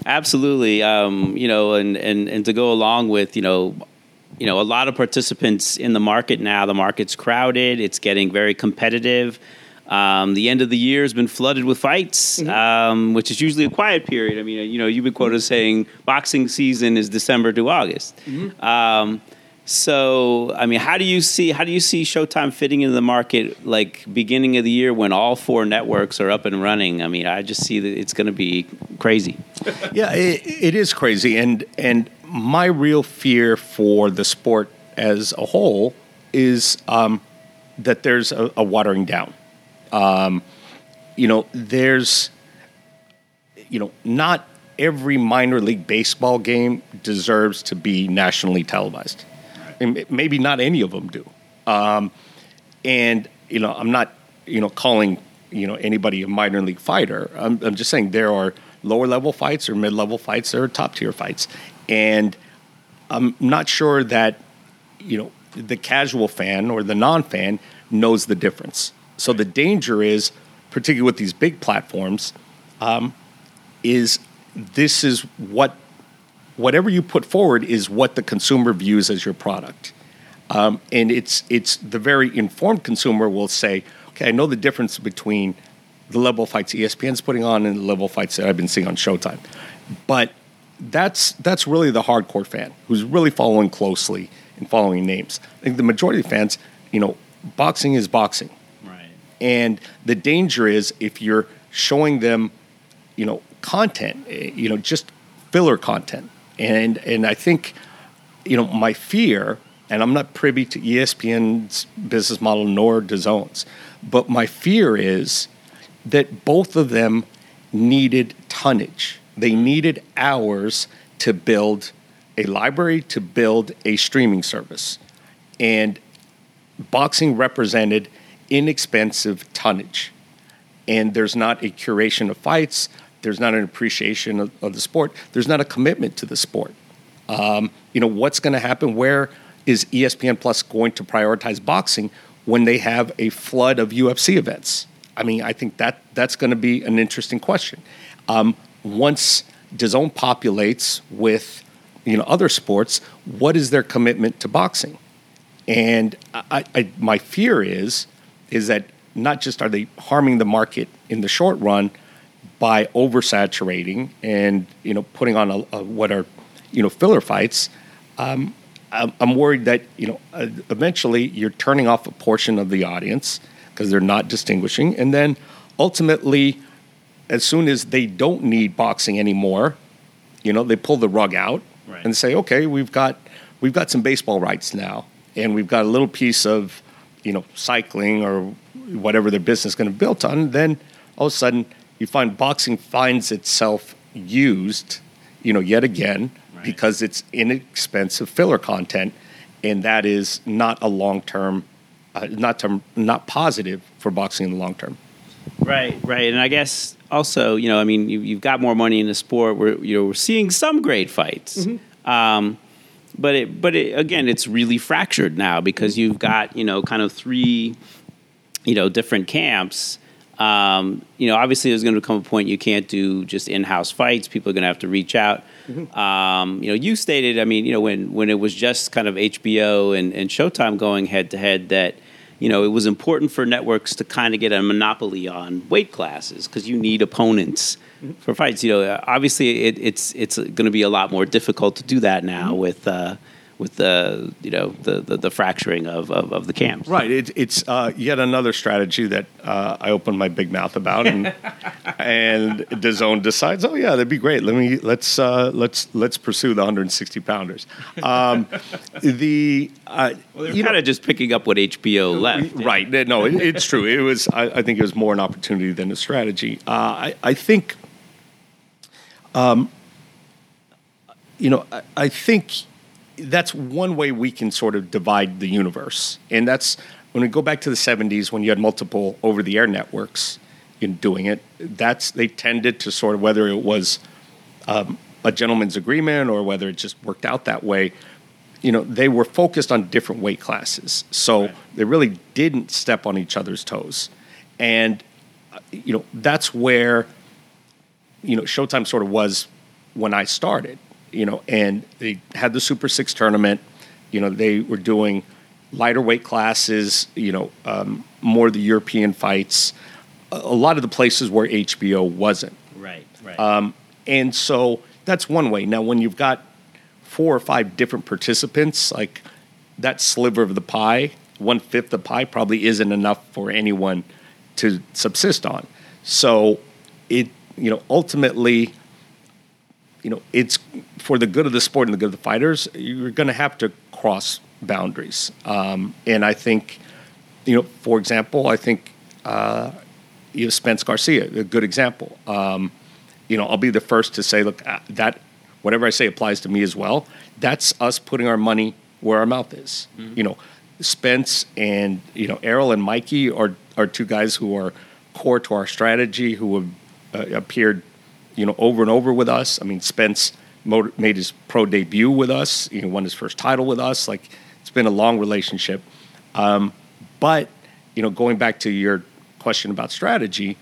Absolutely. Um, you know, and, and, and to go along with, you know, you know, a lot of participants in the market now, the market's crowded. It's getting very competitive. Um, the end of the year has been flooded with fights, mm-hmm. um, which is usually a quiet period. I mean, you know, you've been quoted as saying boxing season is December to August. Mm-hmm. Um, So, I mean, how do you see how do you see Showtime fitting into the market, like, beginning of the year when all four networks are up and running? I mean, I just see that it's going to be crazy. Yeah, it, it is crazy. And, and my real fear for the sport as a whole is um, that there's a, a watering down. Um, you know, there's, you know, not every minor league baseball game deserves to be nationally televised. And maybe not any of them do. Um, and, you know, I'm not, you know, calling, you know, anybody a minor league fighter. I'm, I'm just saying there are lower level fights or mid level fights or top tier fights. And I'm not sure that, you know, the casual fan or the non-fan knows the difference. So the danger is, particularly with these big platforms, um, is this is what whatever you put forward is what the consumer views as your product. Um, and it's it's the very informed consumer will say, okay, I know the difference between the level of fights E S P N's putting on and the level of fights that I've been seeing on Showtime. But that's that's really the hardcore fan who's really following closely and following names. I think the majority of fans, you know, boxing is boxing. Right. And the danger is if you're showing them, you know, content, you know, just filler content. And and I think, you know, my fear, and I'm not privy to E S P N's business model nor DAZN's, but my fear is that both of them needed tonnage. They needed hours to build a library, to build a streaming service. And boxing represented inexpensive tonnage. And there's not a curation of fights. There's not an appreciation of, of the sport. There's not a commitment to the sport. Um, you know, what's going to happen? Where is E S P N Plus going to prioritize boxing when they have a flood of U F C events? I mean, I think that that's going to be an interesting question. Um, once DAZN populates with, you know, other sports, what is their commitment to boxing? And I, I, my fear is, is that not just are they harming the market in the short run, by oversaturating and, you know, putting on a, a, what are, you know, filler fights, um, I'm, I'm worried that, you know, uh, eventually you're turning off a portion of the audience because they're not distinguishing. And then ultimately, as soon as they don't need boxing anymore, you know, they pull the rug out right. and say, okay, we've got we've got some baseball rights now, and we've got a little piece of, you know, cycling or whatever their business is going to build on. Then all of a sudden, you find boxing finds itself used, you know, yet again, right. because it's inexpensive filler content, and that is not a long-term, uh, not term, not positive for boxing in the long term. Right, right, and I guess also, you know, I mean, you, you've got more money in the sport. We're, you know, we're seeing some great fights, mm-hmm. um, but it, but it, again, it's really fractured now because you've got, you know, kind of three, you know, different camps. Um, you know, obviously there's going to come a point you can't do just in-house fights. People are going to have to reach out. Mm-hmm. Um, you know, you stated, I mean, you know, when, when it was just kind of H B O and, and Showtime going head-to-head that, you know, it was important for networks to kind of get a monopoly on weight classes because you need opponents mm-hmm. for fights. You know, obviously it, it's it's going to be a lot more difficult to do that now mm-hmm. with uh, with the, you know, the, the, the fracturing of, of, of the camps. Right. It, it's uh, yet another strategy that uh, I opened my big mouth about, and and DAZN decides, oh yeah, that'd be great. Let me let's uh, let's let's pursue the one hundred sixty pounders. Um, the uh, well, they're kind of just picking up what H B O left. Right. Yeah. No, it, it's true. It was. I, I think it was more an opportunity than a strategy. Uh, I I think. Um, you know, I, I think. That's one way we can sort of divide the universe. And that's when we go back to the seventies when you had multiple over-the-air networks in doing it, that's they tended to sort of, whether it was um, a gentleman's agreement or whether it just worked out that way, you know, they were focused on different weight classes. So right. they really didn't step on each other's toes. And, you know, that's where, you know, Showtime sort of was when I started. You know, and they had the Super Six tournament. You know, they were doing lighter weight classes. You know, um, more of the European fights. A lot of the places where H B O wasn't. Right, right. Um, and so that's one way. Now, when you've got four or five different participants, like that sliver of the pie, one-fifth of the pie, probably isn't enough for anyone to subsist on. So it, you know, ultimately, you know, it's for the good of the sport and the good of the fighters, you're going to have to cross boundaries. Um, and I think, you know, for example, I think, uh, you know, Spence Garcia, a good example. Um, you know, I'll be the first to say, look, that whatever I say applies to me as well. That's us putting our money where our mouth is. Mm-hmm. You know, Spence and, you know, Errol and Mikey are, are two guys who are core to our strategy, who have uh, appeared, you know, over and over with us. I mean, Spence mot- made his pro debut with us. You know, won his first title with us. Like, it's been a long relationship. Um, but, you know, going back to your question about strategy,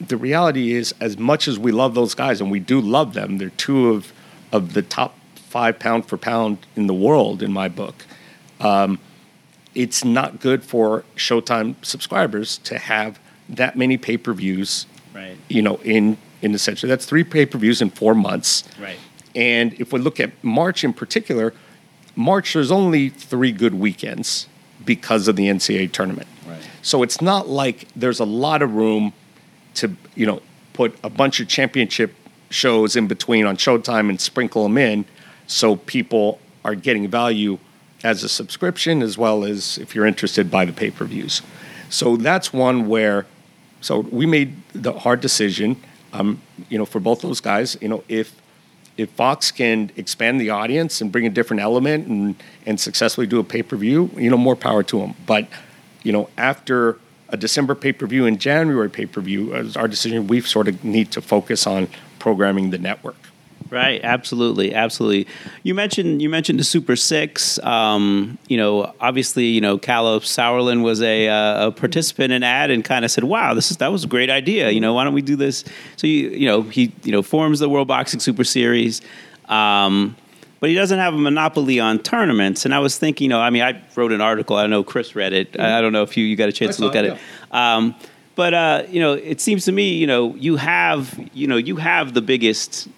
the reality is, as much as we love those guys, and we do love them, they're two of, of the top five pound for pound in the world, in my book. Um, it's not good for Showtime subscribers to have that many pay-per-views, right? You know, in, in essentially, that's three pay-per-views in four months. Right. And if we look at March in particular, March, there's only three good weekends because of the N C A A tournament. Right. So it's not like there's a lot of room to, you know, put a bunch of championship shows in between on Showtime and sprinkle them in so people are getting value as a subscription as well as if you're interested by the pay-per-views. So that's one where, so we made the hard decision, um, you know, for both those guys, you know, if if Fox can expand the audience and bring a different element and, and successfully do a pay-per-view, you know, more power to them. But, you know, after a December pay-per-view and January pay-per-view, as our decision, we sort of need to focus on programming the network. Right, absolutely, absolutely. You mentioned you mentioned the Super Six. Um, you know, obviously, you know, Kalle Sauerland was a, uh, a participant in ad and kind of said, "Wow, this is that was a great idea." You know, why don't we do this? So you you know he you know forms the World Boxing Super Series. Um, But he doesn't have a monopoly on tournaments. And I was thinking, you know, I mean, I wrote an article. I know Chris read it. Mm-hmm. I don't know if you, you got a chance I to look it, at it. Yeah. Um, but, uh, you know, it seems to me, you know, you have, you know, you have the biggest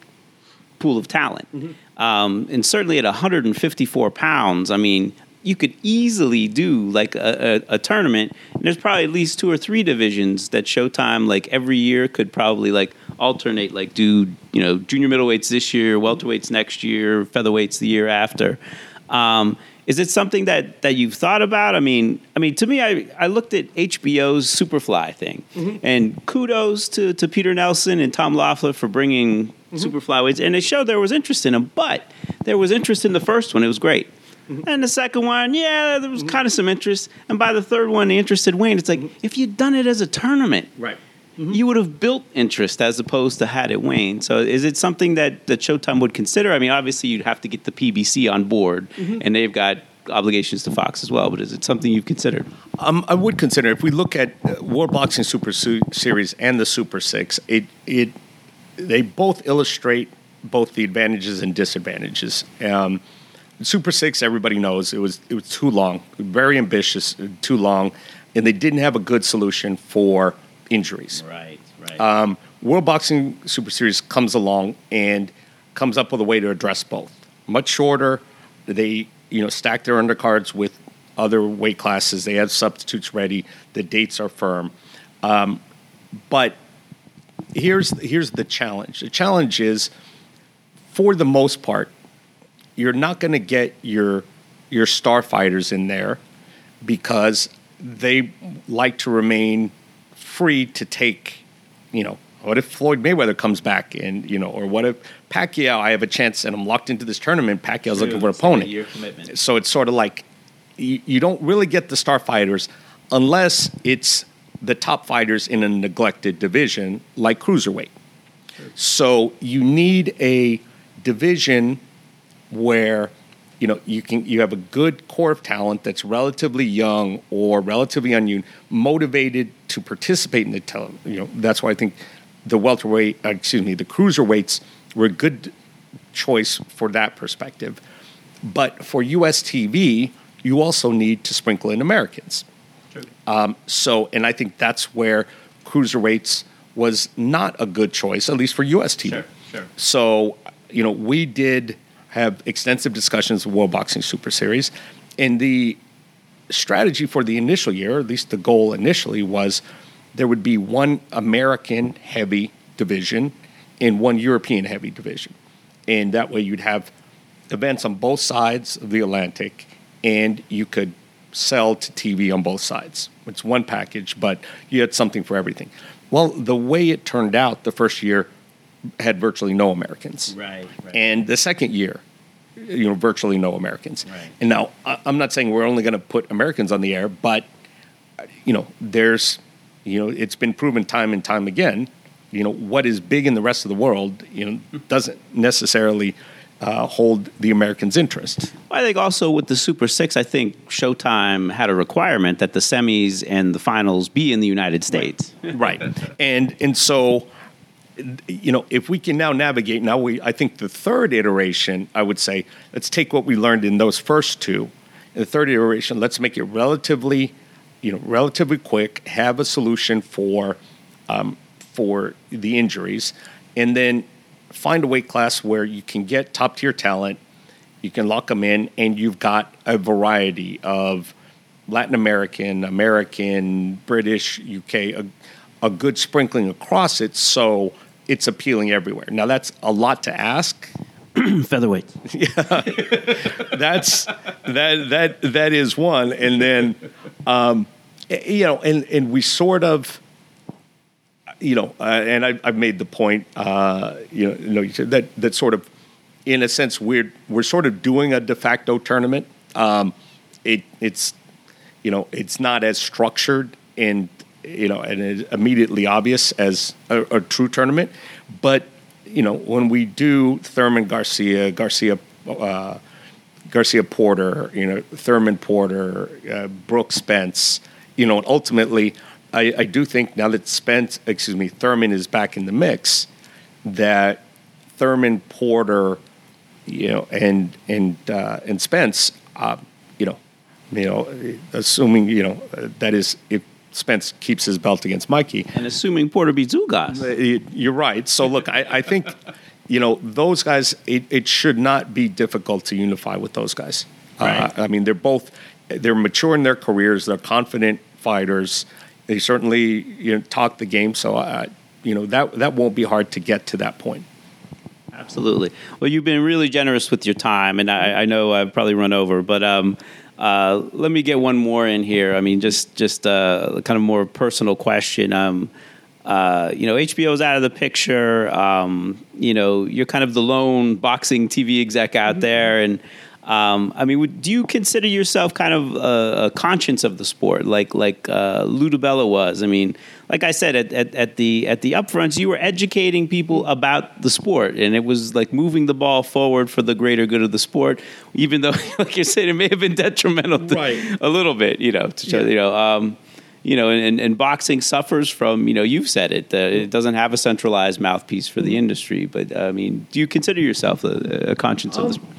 pool of talent. Mm-hmm. Um, and certainly at one hundred fifty-four pounds, I mean, you could easily do like a, a, a tournament. And there's probably at least two or three divisions that Showtime, like every year, could probably like alternate, like do, you know, junior middleweights this year, welterweights next year, featherweights the year after. Um, is it something that, that you've thought about? I mean, I mean, to me, I, I looked at H B O's Superfly thing, mm-hmm. and kudos to, to Peter Nelson and Tom Loeffler for bringing mm-hmm. Superfly weights. And they showed there was interest in them, but there was interest in the first one. It was great. Mm-hmm. And the second one, yeah, there was mm-hmm. kind of some interest. And by the third one, the interest had waned. It's like, mm-hmm. if you'd done it as a tournament, right, mm-hmm. you would have built interest as opposed to had it wane. So is it something that, that Showtime would consider? I mean, obviously, you'd have to get the P B C on board, mm-hmm. and they've got obligations to Fox as well. But is it something you've considered? Um, I would consider. If we look at uh, World Boxing Super Su- Series and the Super Six, it it they both illustrate both the advantages and disadvantages. Um Super Six, everybody knows it was it was too long, very ambitious, too long, and they didn't have a good solution for injuries. Right, right. Um, World Boxing Super Series comes along and comes up with a way to address both. Much shorter, they you know stack their undercards with other weight classes. They have substitutes ready. The dates are firm, um, but here's here's the challenge. The challenge is, for the most part, you're not going to get your your star fighters in there because they like to remain free to take, you know, what if Floyd Mayweather comes back and, you know, or what if Pacquiao, I have a chance and I'm locked into this tournament, Pacquiao's True. looking for an opponent. Your commitment. So it's sort of like you, you don't really get the star fighters unless it's the top fighters in a neglected division like cruiserweight. True. So you need a division where, you know, you can you have a good core of talent that's relatively young or relatively unused, motivated to participate in the talent. You know, that's why I think the welterweight, uh, excuse me, the cruiserweights were a good choice for that perspective. But for U S T V, you also need to sprinkle in Americans. Sure. Um, so, and I think that's where cruiserweights was not a good choice, at least for U S T V. Sure, sure. So, you know, we did have extensive discussions with World Boxing Super Series, And the strategy for the initial year, or at least the goal initially, was there would be one American heavy division and one European heavy division. And that way you'd have events on both sides of the Atlantic, and you could sell to T V on both sides. It's one package, but you had something for everything. Well, the way it turned out, the first year had virtually no Americans. Right, right. And the second year, you know, virtually no Americans. Right. And now, I'm not saying we're only going to put Americans on the air, but, you know, there's, you know, it's been proven time and time again, you know, what is big in the rest of the world, you know, doesn't necessarily uh, hold the Americans' interest. Well, I think also with the Super Six, I think Showtime had a requirement that the semis and the finals be in the United States. Right. right. And and so, you know, if we can now navigate, now we, I think the third iteration, I would say, let's take what we learned in those first two. In the third iteration, let's make it relatively, you know, relatively quick, have a solution for um, for the injuries, and then find a weight class where you can get top-tier talent, you can lock them in, and you've got a variety of Latin American, American, British, U K, a, a good sprinkling across it, so it's appealing everywhere. Now, that's a lot to ask. Featherweight. Yeah. that's, that, that, that is one. And then, um, you know, and, and we sort of, you know, uh, and I, I've made the point, uh, you know, you know, you said that, that sort of, in a sense, we're, we're sort of doing a de facto tournament. Um, it, it's, you know, it's not as structured and, you know, and it's immediately obvious as a, a true tournament. But, you know, when we do Thurman Garcia, Garcia, uh, Garcia Porter, you know, Thurman Porter, uh, Brooks Spence, you know, and ultimately, I, I do think now that Spence, excuse me, Thurman is back in the mix, that Thurman, Porter, you know, and and uh, and Spence, uh, you know, you know, assuming you know uh, that is if Spence keeps his belt against Mikey, and assuming Porter beats Ugas, you're right. So look, I, I think you know those guys. It, it should not be difficult to unify with those guys. Right. Uh, I mean, they're both they're mature in their careers. They're confident fighters. They certainly, you know, talk the game, so uh, you know that that won't be hard to get to that point. Absolutely. Well, you've been really generous with your time, and I, I know I've probably run over, but um, uh, let me get one more in here. I mean, just just uh, kind of more personal question. Um, uh, you know, H B O's out of the picture. Um, you know, you're kind of the lone boxing T V exec out mm-hmm. there, and. Um, I mean, would, do you consider yourself kind of a, a conscience of the sport, like like uh, Lou DiBella was? I mean, like I said at, at, at the at the upfronts, you were educating people about the sport, and it was like moving the ball forward for the greater good of the sport. Even though, like you said, it may have been detrimental to, right. a little bit, you know, to, yeah. you know, um, you know, and, and boxing suffers from, you know, you've said it, uh, it doesn't have a centralized mouthpiece for the industry. But I mean, do you consider yourself a, a conscience um. of the sport?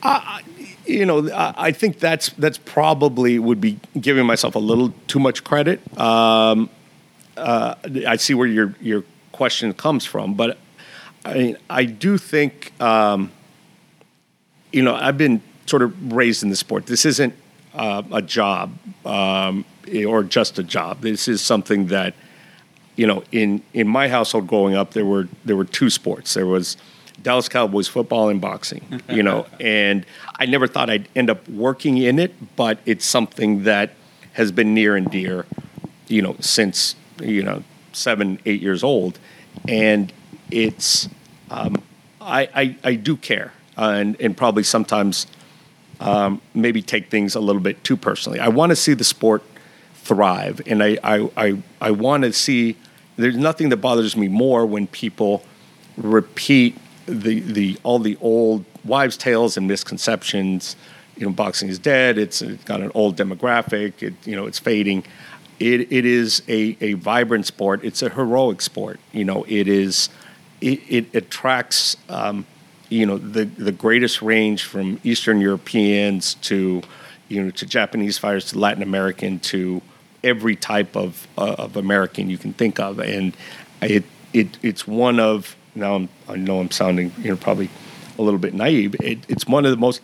Uh, you know, I think that's that's probably would be giving myself a little too much credit. Um, uh, I see where your your question comes from, but I mean, I do think um, you know I've been sort of raised in the sport. This isn't uh, a job um, or just a job. This is something that you know in in my household growing up there were there were two sports. There was Dallas Cowboys football and boxing, you know, and I never thought I'd end up working in it, but it's something that has been near and dear, you know, since, you know, seven, eight years old. And it's, um, I, I, I do care uh, and, and probably sometimes um, maybe take things a little bit too personally. I want to see the sport thrive, and I, I, I, I want to see, there's nothing that bothers me more when people repeat The, the all the old wives' tales and misconceptions. You know, boxing is dead. It's, it's got an old demographic. It, you know, it's fading. It it is a, a vibrant sport. It's a heroic sport. You know, it is. It, it attracts um, you know the the greatest range from Eastern Europeans to you know to Japanese fighters to Latin American to every type of uh, of American you can think of, and it it it's one of. Now I'm, I know I'm sounding, you know, probably a little bit naive. It, it's one of the most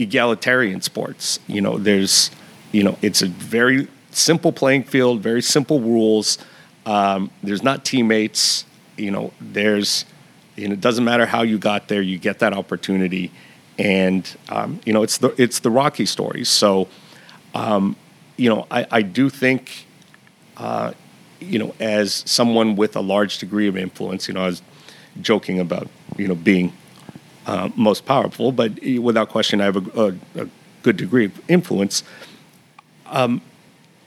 egalitarian sports. You know, there's, you know, it's a very simple playing field, very simple rules. Um, there's not teammates. You know, there's, and it doesn't matter how you got there, you get that opportunity. And, um, you know, it's the, it's the Rocky story. So, um, you know, I, I do think, uh, you know, as someone with a large degree of influence, you know, I was joking about, you know, being uh, most powerful, but without question, I have a, a, a good degree of influence. Um,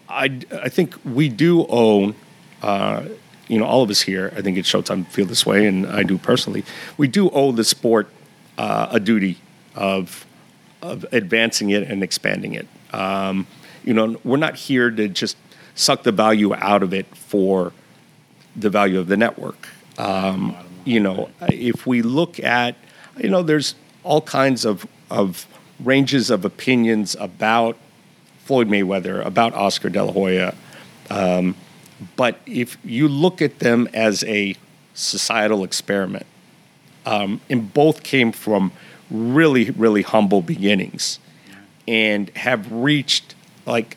I, I think we do owe, uh, you know, all of us here, I think at Showtime feel this way, and I do personally, we do owe the sport uh, a duty of of advancing it and expanding it. Um, you know, we're not here to just suck the value out of it for the value of the network. Um, you know, if we look at, you know, there's all kinds of, of ranges of opinions about Floyd Mayweather, about Oscar De La Hoya. Um, but if you look at them as a societal experiment, um, and both came from really, really humble beginnings and have reached like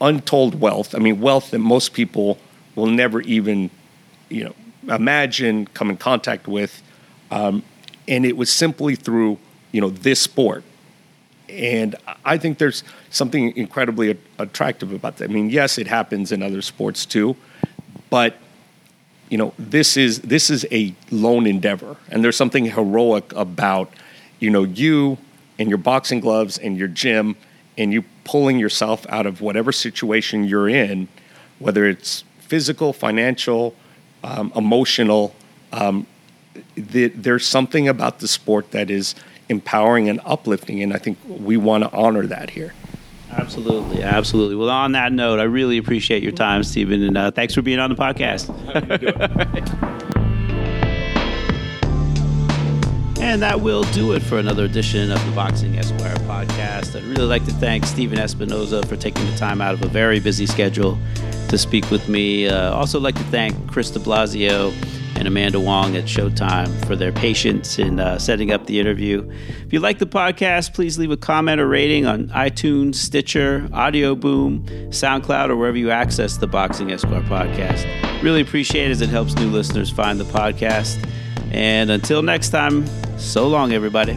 untold wealth. I mean, wealth that most people will never even, you know, imagine, come in contact with. Um, and it was simply through, you know, this sport. And I think there's something incredibly attractive about that. I mean, yes, it happens in other sports too, but you know, this is this is a lone endeavor, and there's something heroic about, you know, you and your boxing gloves and your gym and you pulling yourself out of whatever situation you're in, whether it's physical, financial, um, emotional. Um, the, there's something about the sport that is empowering and uplifting, and I think we want to honor that here. Absolutely, absolutely. Well, on that note, I really appreciate your time, Stephen, and uh, thanks for being on the podcast. And that will do it for another edition of the Boxing Esquire podcast. I'd really like to thank Stephen Espinoza for taking the time out of a very busy schedule to speak with me. Uh, also like to thank Chris de Blasio and Amanda Wong at Showtime for their patience in uh, setting up the interview. If you like the podcast, please leave a comment or rating on iTunes, Stitcher, Audio Boom, SoundCloud, or wherever you access the Boxing Esquire podcast. Really appreciate it as it helps new listeners find the podcast. And until next time, so long, everybody.